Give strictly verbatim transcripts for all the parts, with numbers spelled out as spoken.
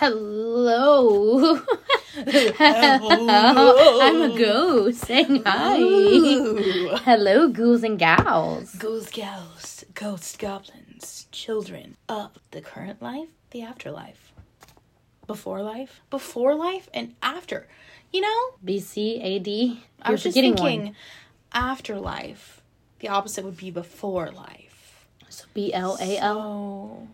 Hello. Hello. I'm a ghost saying hi. Ooh. Hello, ghouls and gals. Ghouls, gals, ghosts, goblins, children of the current life, the afterlife. Before life, before life, and after. You know? B C A D. I was just thinking one. Afterlife. The opposite would be before life. So B L A L.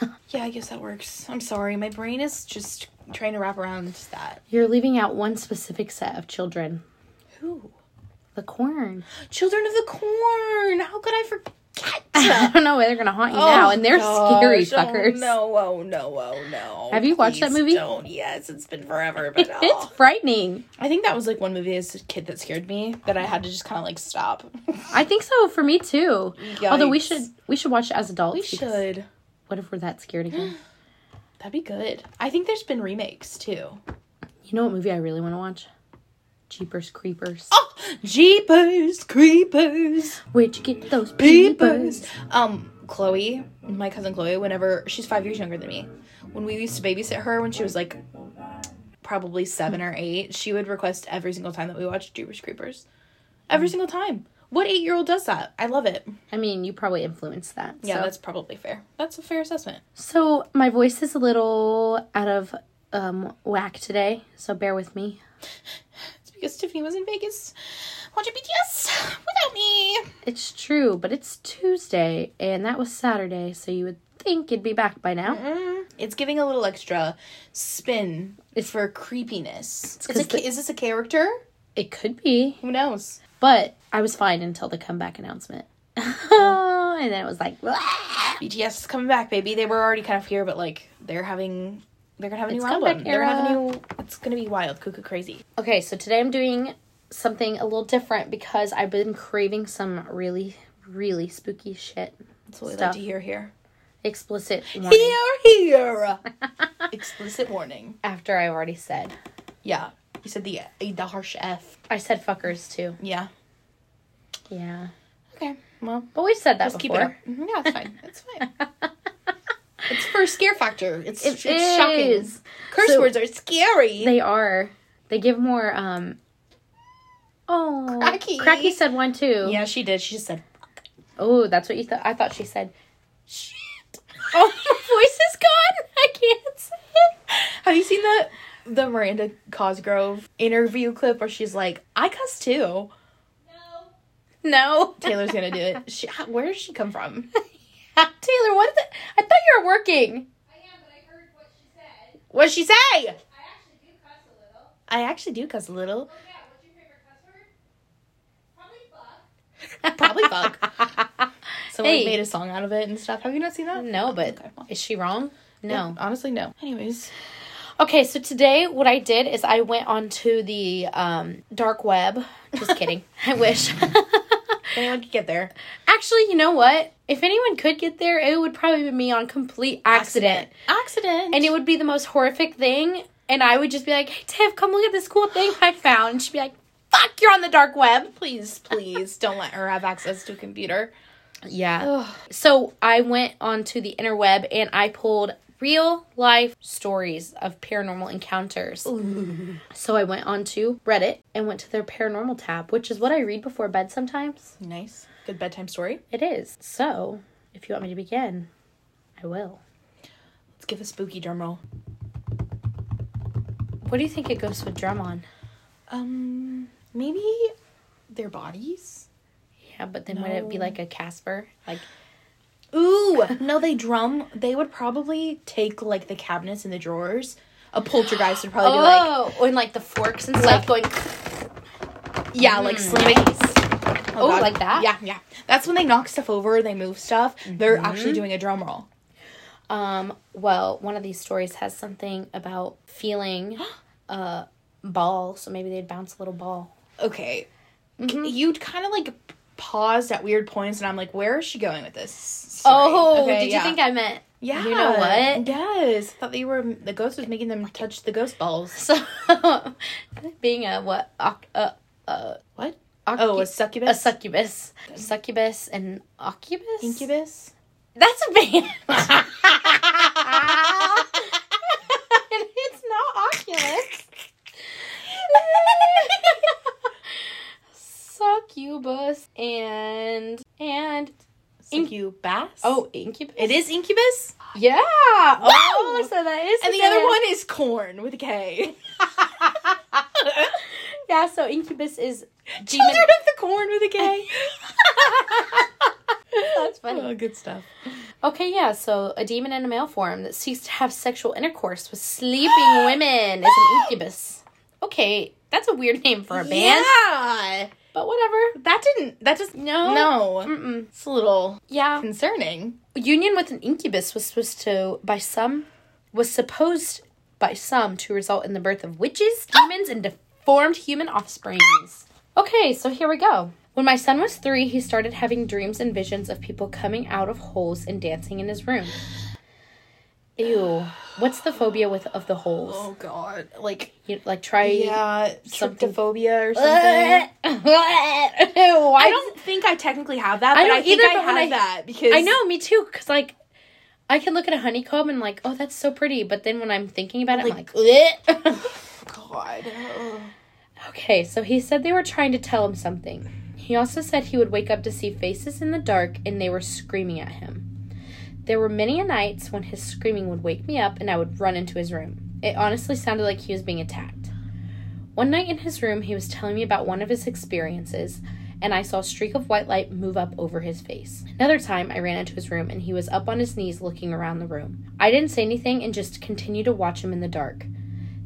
So, yeah, I guess that works. I'm sorry. My brain is just trying to wrap around that. You're leaving out one specific set of children. Who? The corn. Children of the Corn. How could I forget? I don't know why they're going to haunt you oh now, and they're gosh, scary fuckers. Oh, no, oh, no, oh, no. Have you Please watched that movie? Don't. Yes, it's been forever, but it's oh. frightening. I think that was, like, one movie as a kid that scared me that I had to just kind of, like, stop. I think so, for me, too. Yikes. Although we should we should watch it as adults. We should. What if we're that scared again? That'd be good. I think there's been remakes, too. You know what movie I really want to watch? Jeepers Creepers. Oh, Jeepers Creepers. Where'd you get those peepers? Um, Chloe, my cousin Chloe, whenever, she's five years younger than me. When we used to babysit her when she was like probably seven or eight, she would request every single time that we watched Jeepers Creepers. Every single time. What eight-year-old does that? I love it. I mean, you probably influenced that. Yeah, so. That's probably fair. That's a fair assessment. So my voice is a little out of um whack today, so bear with me. Because Tiffany was in Vegas watching B T S without me. It's true, but it's Tuesday, and that was Saturday, so you would think you'd be back by now. Mm-mm. It's giving a little extra spin it's, for creepiness. It's is, it, the, is this a character? It could be. Who knows? But I was fine until the comeback announcement. Oh, and then it was like, ah! B T S is coming back, baby. They were already kind of here, but, like, they're having... They're going to have a new album. They're going to have a new... It's going to be wild. Cuckoo crazy. Okay, so today I'm doing something a little different because I've been craving some really, really spooky shit. That's what we like to hear here. Explicit warning. Here, here. Explicit warning. After I already said. Yeah. You said the, the harsh F. I said fuckers, too. Yeah. Yeah. Okay. Well, but we've said that just before. Keep it up. Yeah, it's fine. It's fine. It's for scare factor. It's, it it's is. shocking. Curse so, words are scary. They are. They give more, um... Oh. Cracky. Cracky said one, too. Yeah, she did. She just said... Oh, that's what you thought. I thought she said... Shit. Oh, her voice is gone. I can't say it. Have you seen the, the Miranda Cosgrove interview clip where she's like, I cuss, too? No. No. Taylor's gonna do it. She, where does she come from? Taylor, what the... I thought you were working. I am, but I heard what she said. What did she say? I actually do cuss a little. I actually do cuss a little. Oh, yeah. What's your favorite cuss word? Probably fuck. Probably fuck. Someone hey. made a song out of it and stuff. Have you not seen that? No, but okay. Is she wrong? No. Yeah, honestly, no. Anyways. Okay, so today what I did is I went onto the um, dark web. Just kidding. I wish. Anyone could get there. Actually, you know what? If anyone could get there, it would probably be me on complete accident. Accident. Accident. And it would be the most horrific thing. And I would just be like, hey, Tiff, come look at this cool thing I found. And she'd be like, fuck, you're on the dark web. Please, please don't let her have access to a computer. Yeah. Ugh. So I went onto the interweb and I pulled real life stories of paranormal encounters. Ooh. So I went onto Reddit and went to their paranormal tab, which is what I read before bed sometimes. Nice. Good bedtime story. It is. So, if you want me to begin, I will. Let's give a spooky drum roll. What do you think it goes with drum on? Um, maybe their bodies? Yeah, but then no. Would it be like a Casper? Like... Ooh, no, they drum. They would probably take, like, the cabinets and the drawers. A poltergeist would probably oh, be, like... Oh, and, like, the forks and stuff like, going... Yeah, mm. like, slamming. Oh, oh like that? Yeah, yeah. That's when they knock stuff over, they move stuff. Mm-hmm. They're actually doing a drum roll. Um, well, one of these stories has something about feeling a uh, ball, so maybe they'd bounce a little ball. Okay. Mm-hmm. You'd kind of, like... paused at weird points and I'm like, where is she going with this story? Oh, okay, did yeah. you think I meant yeah you know what yes I thought that you were the ghost was making them touch the ghost balls. So being a what uh, uh, what Ocu- oh a succubus a succubus a succubus and occubus incubus that's a band. ridiculous. Succubus and and Incubus. Oh, Incubus. It is Incubus? Yeah. Wow. Oh, so that is. And the other one is Corn with a K. Yeah, so Incubus is demon. Children of the Corn with a K. That's funny. Oh, good stuff. Okay, yeah, so a demon in a male form that seeks to have sexual intercourse with sleeping women is an incubus. Okay, that's a weird name for a band. Yeah. But whatever. That didn't, that just, no. No. Mm-mm. It's a little yeah. concerning. Union with an incubus was supposed to, by some, was supposed by some to result in the birth of witches, demons, and deformed human offsprings. Okay, so here we go. When my son was three, he started having dreams and visions of people coming out of holes and dancing in his room. Ew. What's the phobia with of the holes? Oh, God. Like, you, like try... Yeah, tryptophobia or something. I don't think I technically have that, but I, I think either, I have I, that because... I know, me too, because, like, I can look at a honeycomb and, like, oh, that's so pretty, but then when I'm thinking about it, like, I'm like... God. Okay, so he said they were trying to tell him something. He also said he would wake up to see faces in the dark, and they were screaming at him. There were many a nights when his screaming would wake me up, and I would run into his room. It honestly sounded like he was being attacked. One night in his room, he was telling me about one of his experiences, and I saw a streak of white light move up over his face. Another time, I ran into his room, and he was up on his knees looking around the room. I didn't say anything and just continued to watch him in the dark.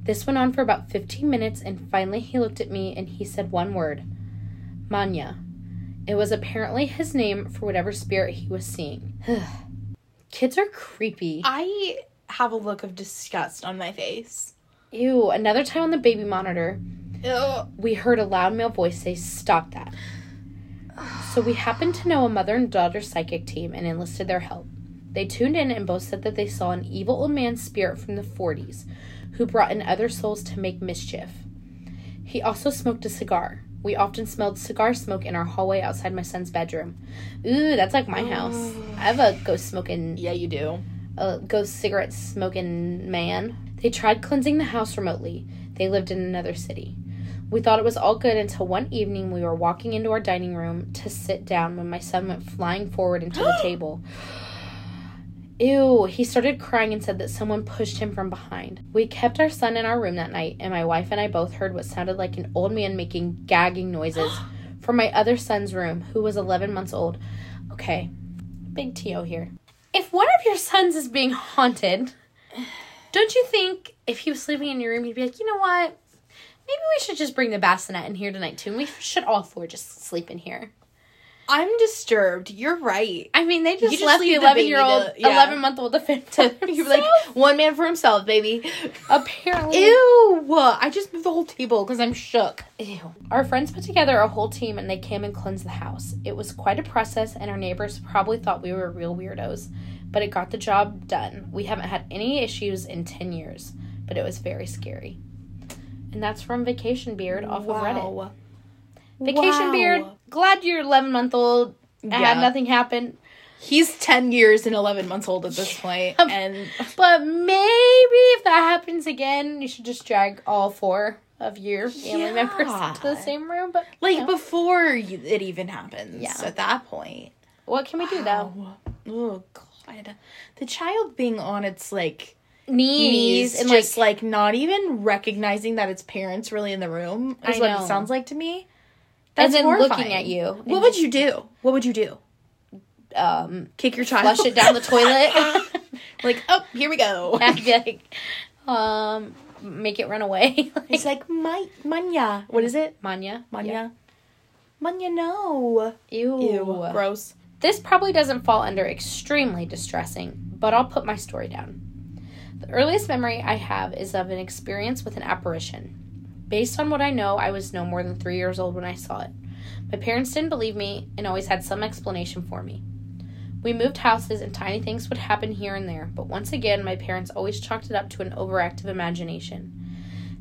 This went on for about fifteen minutes, and finally he looked at me, and he said one word. Manya. It was apparently his name for whatever spirit he was seeing. Kids are creepy. I have a look of disgust on my face. Ew. Another time on the baby monitor, ew, we heard a loud male voice say, stop that. So we happened to know a mother and daughter psychic team and enlisted their help. They tuned in and both said that they saw an evil old man spirit from the forties who brought in other souls to make mischief. He also smoked a cigar. We often smelled cigar smoke in our hallway outside my son's bedroom. Ooh, that's like my oh. house. I have a ghost smoking... Yeah, you do. A ghost cigarette smoking man. They tried cleansing the house remotely. They lived in another city. We thought it was all good until one evening we were walking into our dining room to sit down when my son went flying forward into the table. Ew. He started crying and said that someone pushed him from behind. We kept our son in our room that night, and my wife and I both heard what sounded like an old man making gagging noises from my other son's room, who was eleven months old. Okay, big T O here. If one of your sons is being haunted, don't you think if he was sleeping in your room, you'd be like, you know what? Maybe we should just bring the bassinet in here tonight, too, and we should all four just sleep in here. I'm disturbed. You're right. I mean, they just, just left the eleven-year-old, eleven-month-old to fit to you were like, one man for himself, baby. Apparently. Ew. I just moved the whole table because I'm shook. Ew. Our friends put together a whole team, and they came and cleansed the house. It was quite a process, and our neighbors probably thought we were real weirdos, but it got the job done. We haven't had any issues in ten years, but it was very scary. And that's from Vacation Beard off wow. of Reddit. Vacation wow. Beard, glad you're eleven month old. I yeah. had nothing happen. He's ten years and eleven months old at this point. um, and But maybe if that happens again, you should just drag all four of your family yeah. members to the same room. But Like, know. before you, it even happens yeah. at that point. What can we do, wow. though? Oh, God. The child being on its, like... Knees, knees and just, like, like, not even recognizing that its parents really in the room is I what know. it sounds like to me. That's and then horrifying. Looking at you. What would you do? What would you do? Um, Kick your child. Flush it down the toilet. Like, oh, here we go. I'd be like, um, make it run away. Like, it's like, my, Manya. What is it? Manya. Manya. Yeah. Manya, no. Ew. Ew. Gross. This probably doesn't fall under extremely distressing, but I'll put my story down. The earliest memory I have is of an experience with an apparition. Based on what I know, I was no more than three years old when I saw it. My parents didn't believe me and always had some explanation for me. We moved houses and tiny things would happen here and there, but once again, my parents always chalked it up to an overactive imagination.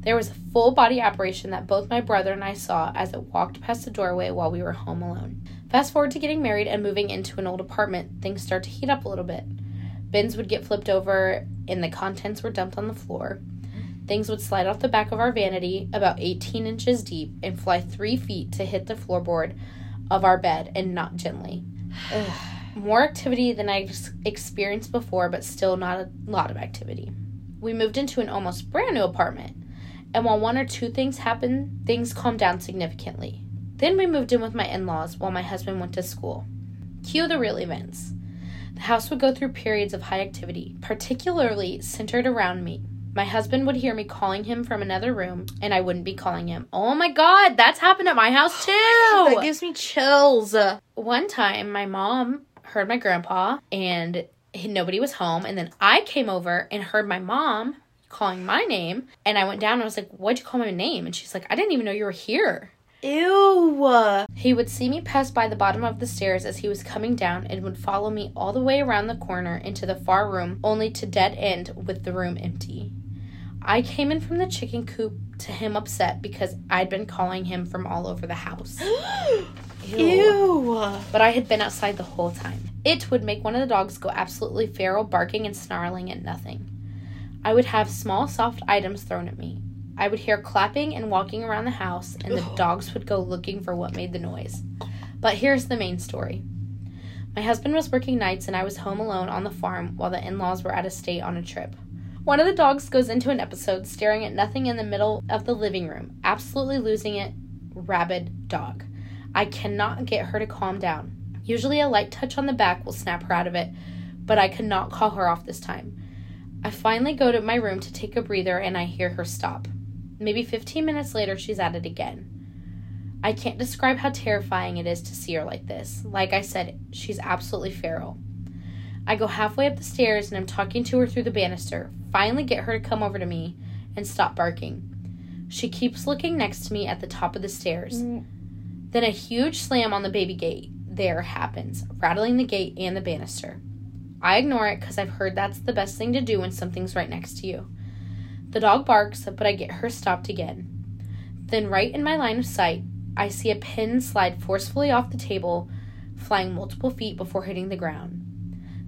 There was a full-body apparition that both my brother and I saw as it walked past the doorway while we were home alone. Fast forward to getting married and moving into an old apartment, things start to heat up a little bit. Bins would get flipped over and the contents were dumped on the floor. Things would slide off the back of our vanity about eighteen inches deep and fly three feet to hit the floorboard of our bed, and not gently. Ugh. More activity than I experienced before, but still not a lot of activity. We moved into an almost brand new apartment, and while one or two things happened, things calmed down significantly. Then we moved in with my in-laws while my husband went to school. Cue the real events. The house would go through periods of high activity, particularly centered around me. My husband would hear me calling him from another room, and I wouldn't be calling him. Oh my god, that's happened at my house too! Oh my god, that gives me chills. One time, my mom heard my grandpa, and nobody was home, and then I came over and heard my mom calling my name, and I went down and I was like, why'd you call my name? And she's like, I didn't even know you were here. Ew. He would see me pass by the bottom of the stairs as he was coming down and would follow me all the way around the corner into the far room, only to dead end with the room empty. I came in from the chicken coop to him upset because I'd been calling him from all over the house. Ew. Ew. But I had been outside the whole time. It would make one of the dogs go absolutely feral, barking and snarling at nothing. I would have small, soft items thrown at me. I would hear clapping and walking around the house, and the dogs would go looking for what made the noise. But here's the main story. My husband was working nights, and I was home alone on the farm while the in-laws were out of state on a trip. One of the dogs goes into an episode staring at nothing in the middle of the living room, absolutely losing it, rabid dog. I cannot get her to calm down. Usually a light touch on the back will snap her out of it, but I could not call her off this time. I finally go to my room to take a breather, and I hear her stop. Maybe fifteen minutes later, she's at it again. I can't describe how terrifying it is to see her like this. Like I said, she's absolutely feral. I go halfway up the stairs, and I'm talking to her through the banister, finally get her to come over to me and stop barking. She keeps looking next to me at the top of the stairs. Mm. Then a huge slam on the baby gate there happens, rattling the gate and the banister. I ignore it because I've heard that's the best thing to do when something's right next to you. The dog barks, but I get her stopped again. Then right in my line of sight, I see a pin slide forcefully off the table, flying multiple feet before hitting the ground.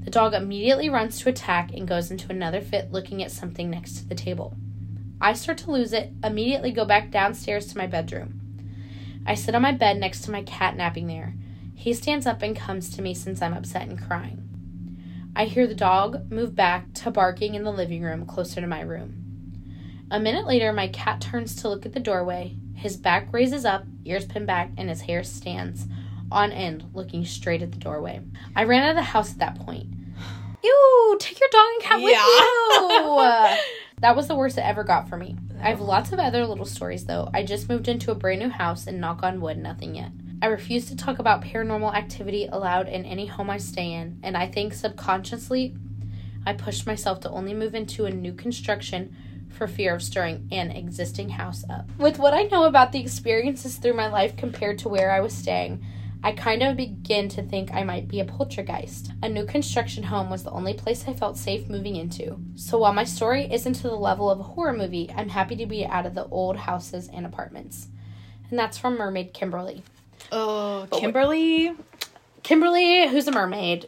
The dog immediately runs to attack and goes into another fit, looking at something next to the table. I start to lose it, immediately go back downstairs to my bedroom. I sit on my bed next to my cat napping there. He stands up and comes to me since I'm upset and crying. I hear the dog move back to barking in the living room closer to my room. A minute later, my cat turns to look at the doorway. His back raises up, ears pinned back, and his hair stands on end, looking straight at the doorway. I ran out of the house at that point. Ew, take your dog and cat with yeah. you. That was the worst it ever got for me. I have lots of other little stories, though. I just moved into a brand new house, and knock on wood, nothing yet. I refuse to talk about paranormal activity allowed in any home I stay in, and I think subconsciously I pushed myself to only move into a new construction for fear of stirring an existing house up. With what I know about the experiences through my life compared to where I was staying, I kind of begin to think I might be a poltergeist. A new construction home was the only place I felt safe moving into. So while my story isn't to the level of a horror movie, I'm happy to be out of the old houses and apartments. And that's from Mermaid Kimberly. Oh, Kimberly. Kimberly, who's a mermaid,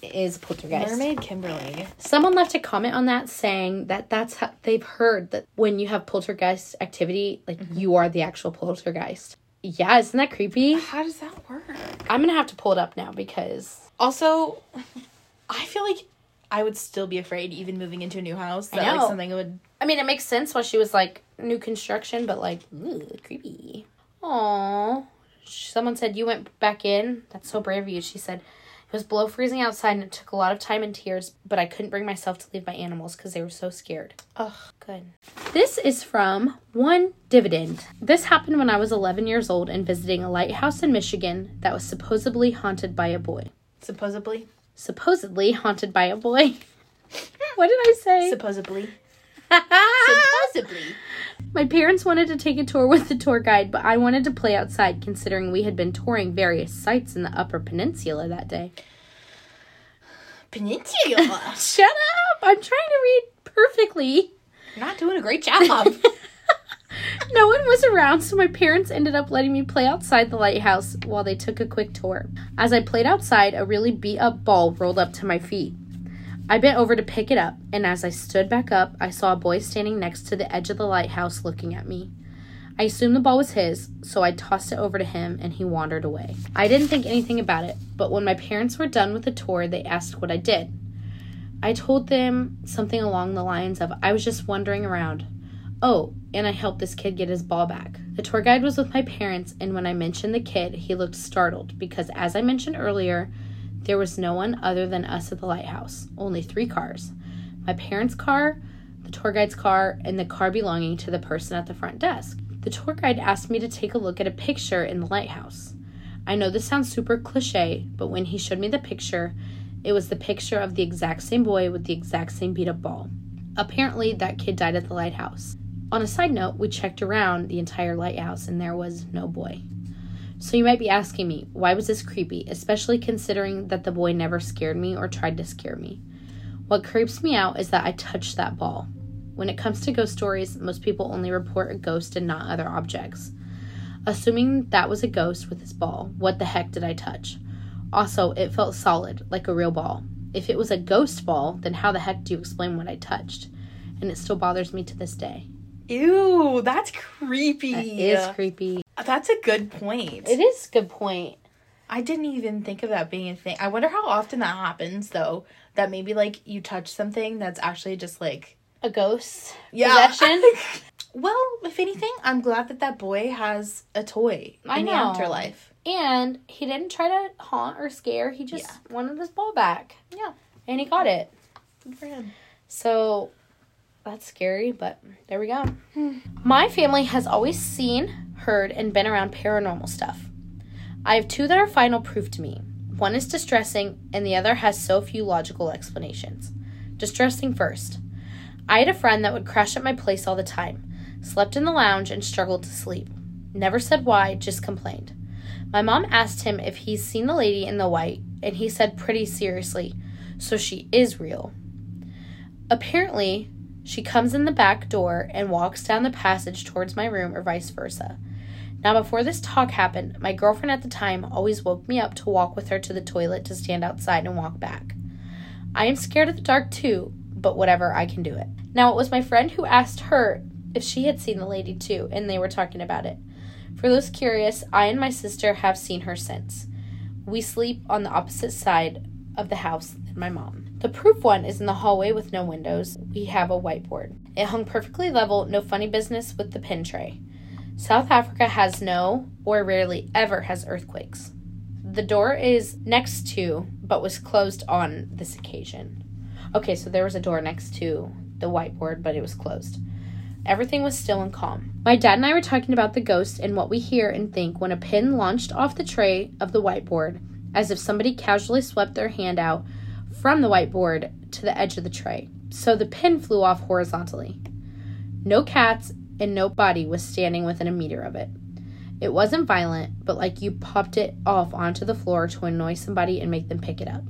is a poltergeist. Mermaid Kimberly. Someone left a comment on that saying that that's how they've heard that when you have poltergeist activity, like mm-hmm. you are the actual poltergeist. Yeah, isn't that creepy? How does that work? I'm going to have to pull it up now because... Also, I feel like I would still be afraid even moving into a new house. That, I know. Like, something would... I mean, it makes sense why she was like, new construction, but like, ooh, creepy. Aww. Someone said, you went back in? That's so brave of you. She said, it was below freezing outside and it took a lot of time and tears, but I couldn't bring myself to leave my animals because they were so scared. Ugh, good. This is from One Dividend. This happened when I was eleven years old and visiting a lighthouse in Michigan that was supposedly haunted by a boy. Supposedly? Supposedly haunted by a boy. What did I say? Supposedly. Supposedly. My parents wanted to take a tour with the tour guide, but I wanted to play outside considering we had been touring various sites in the Upper Peninsula that day. Peninsula? Shut up! I'm trying to read perfectly. You're not doing a great job. No one was around, so my parents ended up letting me play outside the lighthouse while they took a quick tour. As I played outside, a really beat-up ball rolled up to my feet. I bent over to pick it up, and as I stood back up, I saw a boy standing next to the edge of the lighthouse looking at me. I assumed the ball was his, so I tossed it over to him, and he wandered away. I didn't think anything about it, but when my parents were done with the tour, they asked what I did. I told them something along the lines of, I was just wandering around. Oh, and I helped this kid get his ball back. The tour guide was with my parents, and when I mentioned the kid, he looked startled, because as I mentioned earlier, there was no one other than us at the lighthouse, only three cars. My parents' car, the tour guide's car, and the car belonging to the person at the front desk. The tour guide asked me to take a look at a picture in the lighthouse. I know this sounds super cliche, but when he showed me the picture, it was the picture of the exact same boy with the exact same beat-up ball. Apparently, that kid died at the lighthouse. On a side note, we checked around the entire lighthouse and there was no boy. So you might be asking me, why was this creepy, especially considering that the boy never scared me or tried to scare me? What creeps me out is that I touched that ball. When it comes to ghost stories, most people only report a ghost and not other objects. Assuming that was a ghost with his ball, what the heck did I touch? Also, it felt solid, like a real ball. If it was a ghost ball, then how the heck do you explain what I touched? And it still bothers me to this day. Ew, that's creepy. That is creepy. That's a good point. It is a good point. I didn't even think of that being a thing. I wonder how often that happens, though, that maybe, like, you touch something that's actually just, like... a ghost yeah. possession? Well, if anything, I'm glad that that boy has a toy in I know. the afterlife. And he didn't try to haunt or scare. He just yeah. wanted his ball back. Yeah. And he got it. Good for him. So, that's scary, but there we go. Hmm. My family has always seen, heard, and been around paranormal stuff. I have two that are final proof to me. One is distressing, and the other has so few logical explanations. Distressing first. I had a friend that would crash at my place all the time, slept in the lounge, and struggled to sleep. Never said why, just complained. My mom asked him if he's seen the lady in the white, and he said pretty seriously, so she is real. Apparently, she comes in the back door and walks down the passage towards my room or vice versa. Now, before this talk happened, my girlfriend at the time always woke me up to walk with her to the toilet to stand outside and walk back. I am scared of the dark too, but whatever, I can do it. Now, it was my friend who asked her if she had seen the lady too, and they were talking about it. For those curious, I and my sister have seen her since. We sleep on the opposite side of the house than my mom. The proof one is in the hallway with no windows. We have a whiteboard. It hung perfectly level, no funny business with the pin tray. South Africa has no, or rarely ever has earthquakes. The door is next to, but was closed on this occasion. Okay, so there was a door next to the whiteboard, but it was closed. Everything was still and calm. My dad and I were talking about the ghost and what we hear and think when a pin launched off the tray of the whiteboard, as if somebody casually swept their hand out from the whiteboard to the edge of the tray. So the pin flew off horizontally. No cats and no body was standing within a meter of it. It wasn't violent, but like you popped it off onto the floor to annoy somebody and make them pick it up.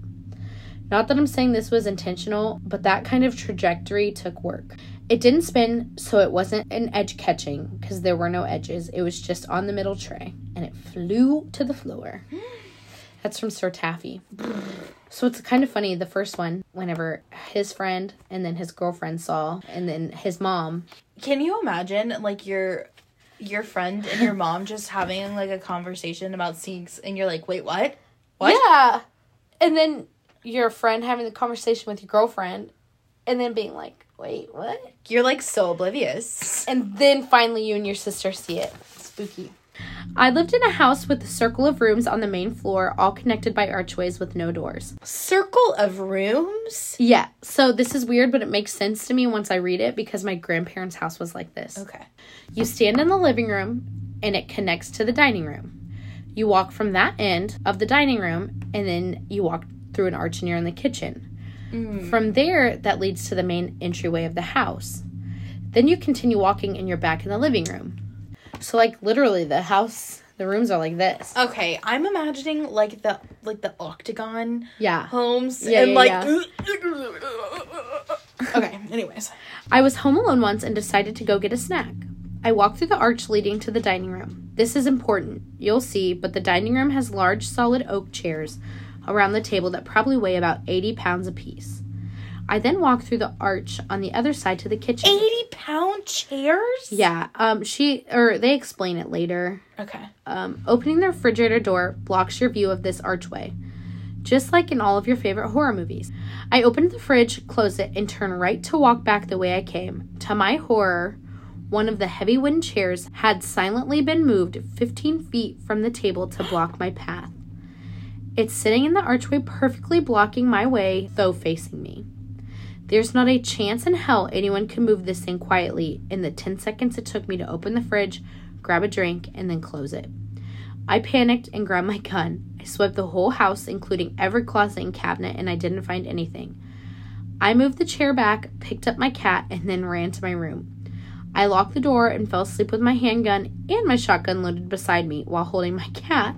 Not that I'm saying this was intentional, but that kind of trajectory took work. It didn't spin, so it wasn't an edge catching, because there were no edges. It was just on the middle tray, and it flew to the floor. That's from Sir Taffy. So it's kind of funny, the first one, whenever his friend and then his girlfriend saw, and then his mom. Can you imagine, like, your your friend and your mom just having, like, a conversation about sex, and you're like, wait, what? What? Yeah. And then... your friend having the conversation with your girlfriend and then being like, wait, what? You're like so oblivious. And then finally you and your sister see it. Spooky. I lived in a house with a circle of rooms on the main floor, all connected by archways with no doors. Circle of rooms? Yeah. So this is weird, but it makes sense to me once I read it because my grandparents' house was like this. Okay. You stand in the living room and it connects to the dining room. You walk from that end of the dining room and then you walk through an arch and you're in the kitchen. Mm. From there, that leads to the main entryway of the house. Then you continue walking and you're back in the living room. So, like, literally the house, the rooms are like this. Okay, I'm imagining, like, the like the octagon yeah. homes. Yeah, and, yeah, like... Yeah. Okay, anyways. I was home alone once and decided to go get a snack. I walked through the arch leading to the dining room. This is important, you'll see, but the dining room has large, solid oak chairs around the table that probably weigh about eighty pounds apiece. I then walked through the arch on the other side to the kitchen. eighty pound chairs? Yeah. Um, she, or they explain it later. Okay. Um, opening the refrigerator door blocks your view of this archway, just like in all of your favorite horror movies. I opened the fridge, closed it, and turned right to walk back the way I came. To my horror, one of the heavy wooden chairs had silently been moved fifteen feet from the table to block my path. It's sitting in the archway, perfectly blocking my way, though facing me. There's not a chance in hell anyone can move this thing quietly in the ten seconds it took me to open the fridge, grab a drink, and then close it. I panicked and grabbed my gun. I swept the whole house, including every closet and cabinet, and I didn't find anything. I moved the chair back, picked up my cat, and then ran to my room. I locked the door and fell asleep with my handgun and my shotgun loaded beside me while holding my cat.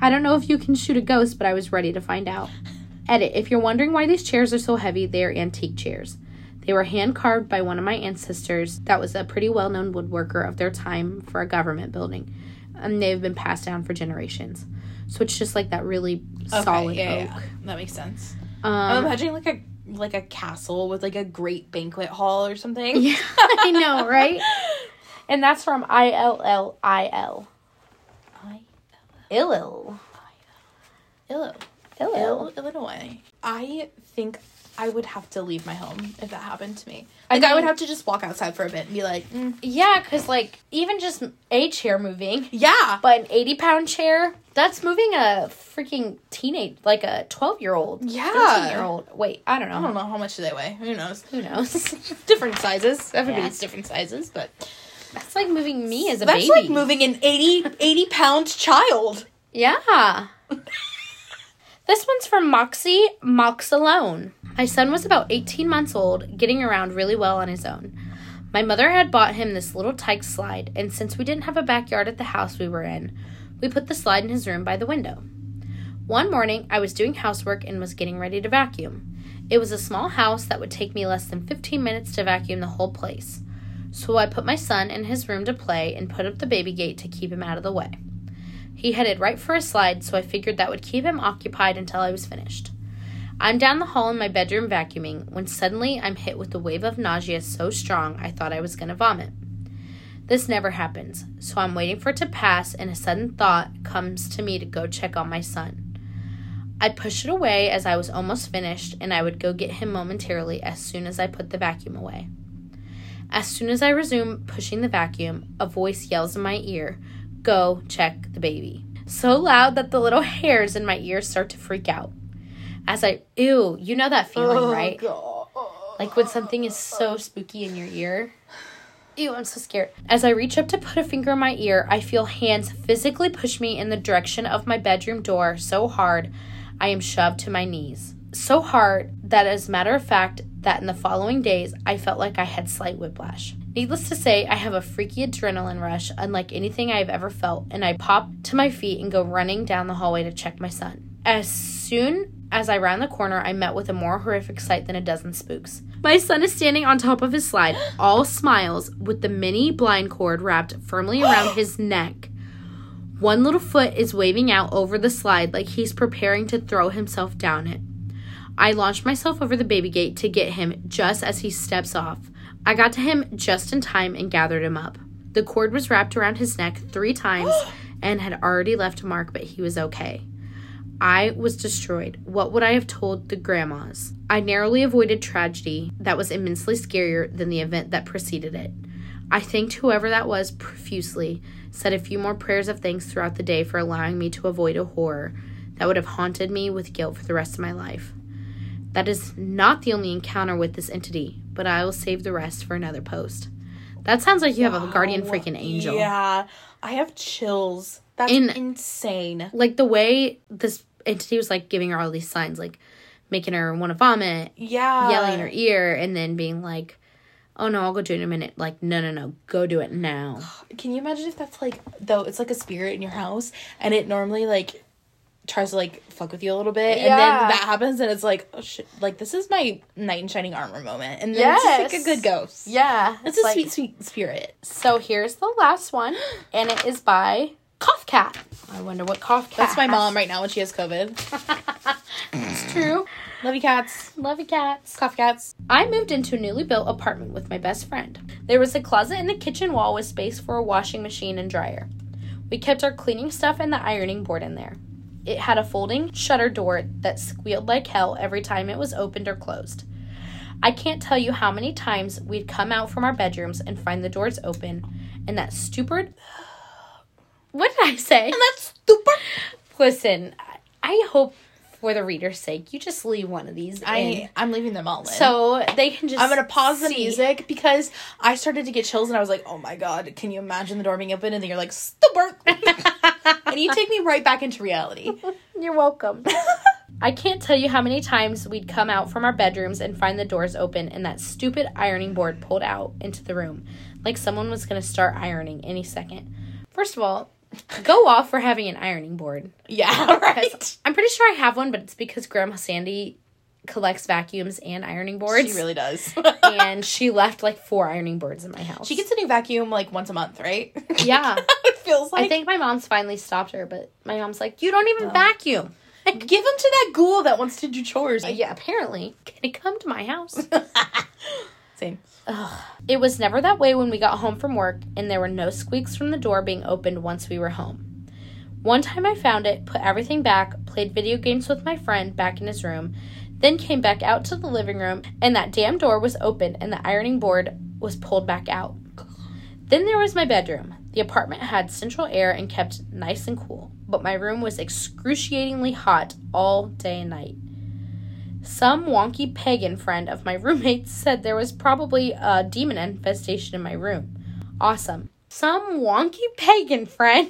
I don't know if you can shoot a ghost, but I was ready to find out. Edit. If you're wondering why these chairs are so heavy, they are antique chairs. They were hand-carved by one of my ancestors that was a pretty well-known woodworker of their time for a government building. And they've been passed down for generations. So it's just like that really okay, solid yeah, oak. Yeah. That makes sense. Um, I'm imagining like a like a castle with like a great banquet hall or something. Yeah, I know, right? And that's from I L L I L. I L L. I L L. I L L. Illinois. I think I would have to leave my home if that happened to me. Like, I, mean, I would have to just walk outside for a bit and be like, mm. Yeah, because, like, even just a chair moving. Yeah. But an eighty-pound chair, that's moving a freaking teenage, like a twelve-year-old. Yeah. thirteen-year-old. Wait, I don't know. I don't know. How much do they weigh? Who knows? Who knows? Different sizes. Everybody's yeah. different sizes, but... That's like moving me as a That's baby. That's like moving an eighty, eighty-pound child. Yeah. This one's from Moxie Moxalone. My son was about eighteen months old, getting around really well on his own. My mother had bought him this little tyke slide, and since we didn't have a backyard at the house we were in, we put the slide in his room by the window. One morning, I was doing housework and was getting ready to vacuum. It was a small house that would take me less than fifteen minutes to vacuum the whole place. So I put my son in his room to play and put up the baby gate to keep him out of the way. He headed right for a slide, so I figured that would keep him occupied until I was finished. I'm down the hall in my bedroom vacuuming when suddenly I'm hit with a wave of nausea so strong I thought I was going to vomit. This never happens, so I'm waiting for it to pass, and a sudden thought comes to me to go check on my son. I pushed it away as I was almost finished, and I would go get him momentarily as soon as I put the vacuum away. As soon as I resume pushing the vacuum, a voice yells in my ear, "Go check the baby." So loud that the little hairs in my ears start to freak out. As I, ew, you know that feeling, oh, right? God. Like when something is so spooky in your ear. Ew, I'm so scared. As I reach up to put a finger in my ear, I feel hands physically push me in the direction of my bedroom door so hard I am shoved to my knees. So hard that, as a matter of fact, that in the following days, I felt like I had slight whiplash. Needless to say, I have a freaky adrenaline rush unlike anything I've ever felt, and I pop to my feet and go running down the hallway to check my son. As soon as I round the corner, I met with a more horrific sight than a dozen spooks. My son is standing on top of his slide, all smiles, with the mini blind cord wrapped firmly around his neck. One little foot is waving out over the slide like he's preparing to throw himself down it. I launched myself over the baby gate to get him just as he steps off. I got to him just in time and gathered him up. The cord was wrapped around his neck three times and had already left a mark, but he was okay. I was destroyed. What would I have told the grandmas? I narrowly avoided tragedy that was immensely scarier than the event that preceded it. I thanked whoever that was profusely, said a few more prayers of thanks throughout the day for allowing me to avoid a horror that would have haunted me with guilt for the rest of my life. That is not the only encounter with this entity, but I will save the rest for another post. That sounds like you have wow. a guardian freaking angel. Yeah, I have chills. That's and, insane. Like, the way this entity was, like, giving her all these signs, like, making her want to vomit. Yeah. Yelling in her ear, and then being like, oh, no, I'll go do it in a minute. Like, no, no, no, go do it now. Can you imagine if that's, like, though, it's, like, a spirit in your house, and it normally, like... tries to, like, fuck with you a little bit, yeah. and then that happens, and it's like, oh, shit, like, this is my knight in shining armor moment, and then yes. it's just, like, a good ghost. Yeah. It's, it's a like, sweet, sweet spirit. So here's the last one, and it is by Cough Cat. I wonder what Cough Cat That's my has. Mom right now when she has COVID. It's true. Love you, cats. Love you, cats. Cough cats. I moved into a newly built apartment with my best friend. There was a closet and a kitchen wall with space for a washing machine and dryer. We kept our cleaning stuff and the ironing board in there. It had a folding shutter door that squealed like hell every time it was opened or closed. I can't tell you how many times we'd come out from our bedrooms and find the doors open, and that stupid... What did I say? And that stupid... Listen, I hope... For the reader's sake, you just leave one of these in. I, I'm leaving them all in. So they can just I'm going to pause see. the music because I started to get chills and I was like, oh my God, can you imagine the door being open? And then you're like, stupid. And you take me right back into reality. You're welcome. I can't tell you how many times we'd come out from our bedrooms and find the doors open and that stupid ironing board pulled out into the room. Like someone was going to start ironing any second. First of all, go off for having an ironing board. Yeah, right. I'm pretty sure I have one, but it's because Grandma Sandy collects vacuums and ironing boards. She really does. And she left, like, four ironing boards in my house. She gets a new vacuum, like, once a month, right? Yeah. It feels like. I think my mom's finally stopped her, but my mom's like, you don't even no. vacuum. Like, give them to that ghoul that wants to do chores. Uh, yeah, apparently. Can it come to my house? Same. Ugh. It was never that way when we got home from work, and there were no squeaks from the door being opened once we were home. One time I found it, put everything back, played video games with my friend back in his room, then came back out to the living room, and that damn door was open, and the ironing board was pulled back out. Then there was my bedroom. The apartment had central air and kept nice and cool, but my room was excruciatingly hot all day and night. Some wonky pagan friend of my roommate said there was probably a demon infestation in my room. Awesome. Some wonky pagan friend.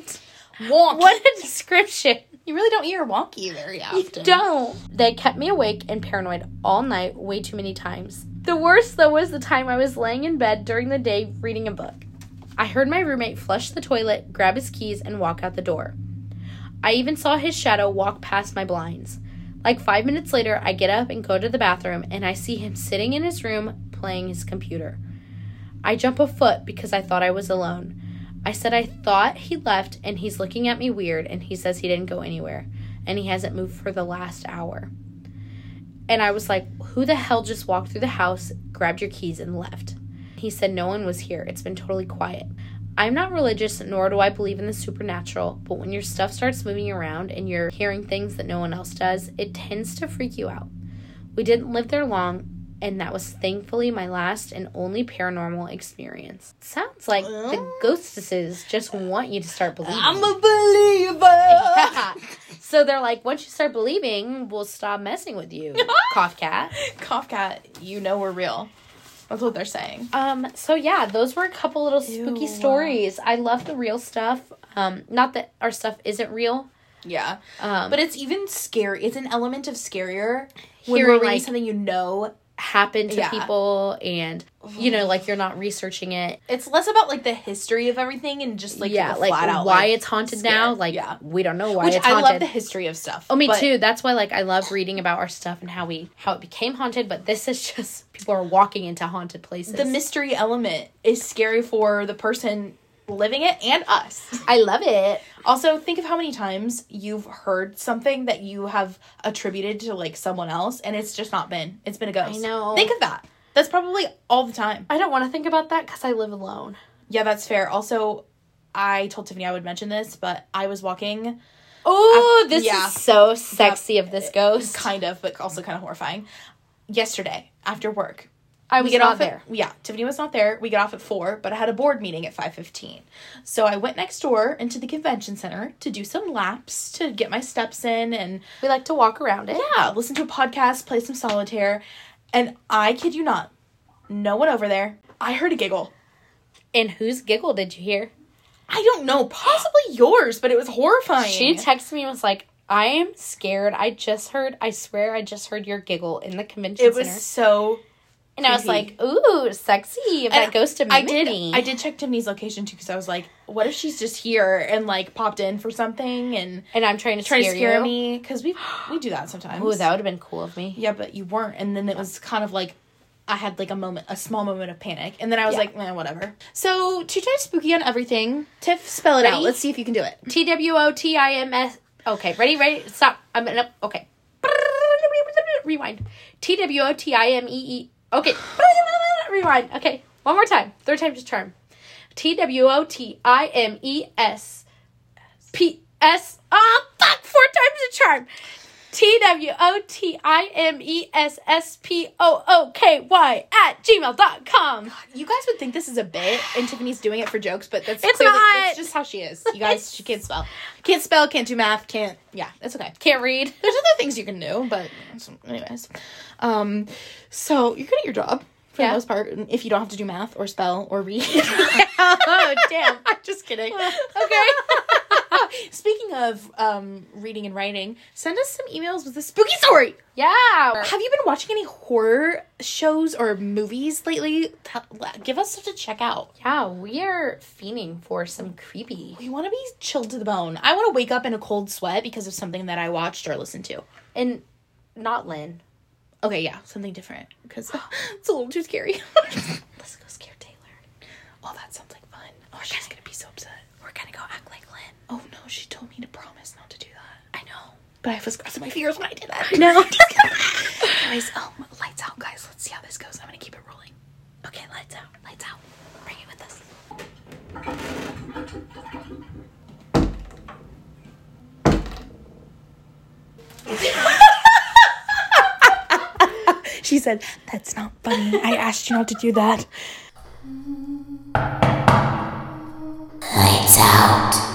Wonky. What a description. You really don't hear wonky very often. You don't. They kept me awake and paranoid all night way too many times. The worst, though, was the time I was laying in bed during the day reading a book. I heard my roommate flush the toilet, grab his keys, and walk out the door. I even saw his shadow walk past my blinds. Like five minutes later, I get up and go to the bathroom, and I see him sitting in his room playing his computer. I jump a foot because I thought I was alone. I said I thought he left, and he's looking at me weird, and he says he didn't go anywhere, and he hasn't moved for the last hour. And I was like, who the hell just walked through the house, grabbed your keys, and left? He said no one was here. It's been totally quiet. I'm not religious, nor do I believe in the supernatural, but when your stuff starts moving around and you're hearing things that no one else does, it tends to freak you out. We didn't live there long, and that was thankfully my last and only paranormal experience. Sounds like the ghostesses just want you to start believing. I'm a believer! Yeah. So they're like, once you start believing, we'll stop messing with you. Cough cat. Cough cat, you know we're real. That's what they're saying. Um. So, yeah, those were a couple little spooky Ew. stories. I love the real stuff. Um. Not that our stuff isn't real. Yeah. Um. But it's even scary. It's an element of scarier when we're reading like, something you know happened to yeah. people and, you know, like, you're not researching it. It's less about, like, the history of everything and just, like, yeah, like, flat out, why like, it's haunted scared. now. Like, yeah. we don't know why Which it's haunted. I love the history of stuff. Oh, me too. That's why, like, I love reading about our stuff and how we how it became haunted, but this is just... People are walking into haunted places. The mystery element is scary for the person living it and us. I love it. Also, think of how many times you've heard something that you have attributed to, like, someone else, and it's just not been. It's been a ghost. I know. Think of that. That's probably all the time. I don't want to think about that because I live alone. Yeah, that's fair. Also, I told Tiffany I would mention this, but I was walking... Oh, this yeah, is so sexy that, of this ghost. Kind of, but also kind of horrifying. Yesterday, after work. I was not there. At, yeah, Tiffany was not there. We got off at four, but I had a board meeting at five fifteen. So I went next door into the convention center to do some laps, to get my steps in. And we like to walk around it. Yeah, listen to a podcast, play some solitaire. And I kid you not, no one over there. I heard a giggle. And whose giggle did you hear? I don't know. Possibly yours, but it was horrifying. She texted me and was like, I am scared. I just heard, I swear I just heard your giggle in the convention center. It was so And creepy. I was like, ooh, sexy. If that goes to Mimini. I did check Tiffany's location, too, because I was like, what if she's just here and, like, popped in for something? And and I'm trying to trying scare, to scare you. me. Because we we do that sometimes. Ooh, that would have been cool of me. Yeah, but you weren't. And then it was kind of like, I had, like, a moment, a small moment of panic. And then I was yeah. like, eh, whatever. So, two times spooky on everything. Tiff, spell it Ready? out. Let's see if you can do it. T W O T I M S. Okay, ready, ready, stop. I'm, no, okay. rewind. T W O T I M E E. Okay. Rewind. Okay. One more time. Third time's a charm. T W O T I M E S. P S. Oh, fuck. Four times a charm. T W O T I M E S S P O O K Y at gmail dot com. You guys would think this is a bit, and Tiffany's doing it for jokes, but that's it's clearly, not. It's just how she is. You guys, she can't spell. Can't spell, can't do math, can't, yeah, that's okay. Can't read. There's other things you can do, but anyways. Um, so, you're good at your job, for yeah. the most part, if you don't have to do math, or spell, or read. Oh, damn. I'm just kidding. Okay. Speaking of um, reading and writing, send us some emails with a spooky story. Yeah. Have you been watching any horror shows or movies lately? Give us stuff to check out. Yeah, we are fiending for some creepy. We want to be chilled to the bone. I want to wake up in a cold sweat because of something that I watched or listened to. And not Lynn. Okay, yeah, something different because oh, it's a little too scary. Let's go scare Taylor. Oh, that's something fun. Oh, she's okay. Going to be so upset. We're going to go act like Lynn. Oh, no, she told me to promise not to do that. I know. But I was crossing my fingers when I did that. No. Anyways, um, lights out, guys. Let's see how this goes. I'm going to keep it rolling. Okay, lights out. Lights out. Bring it with us. She said, that's not funny. I asked you not to do that. Lights out.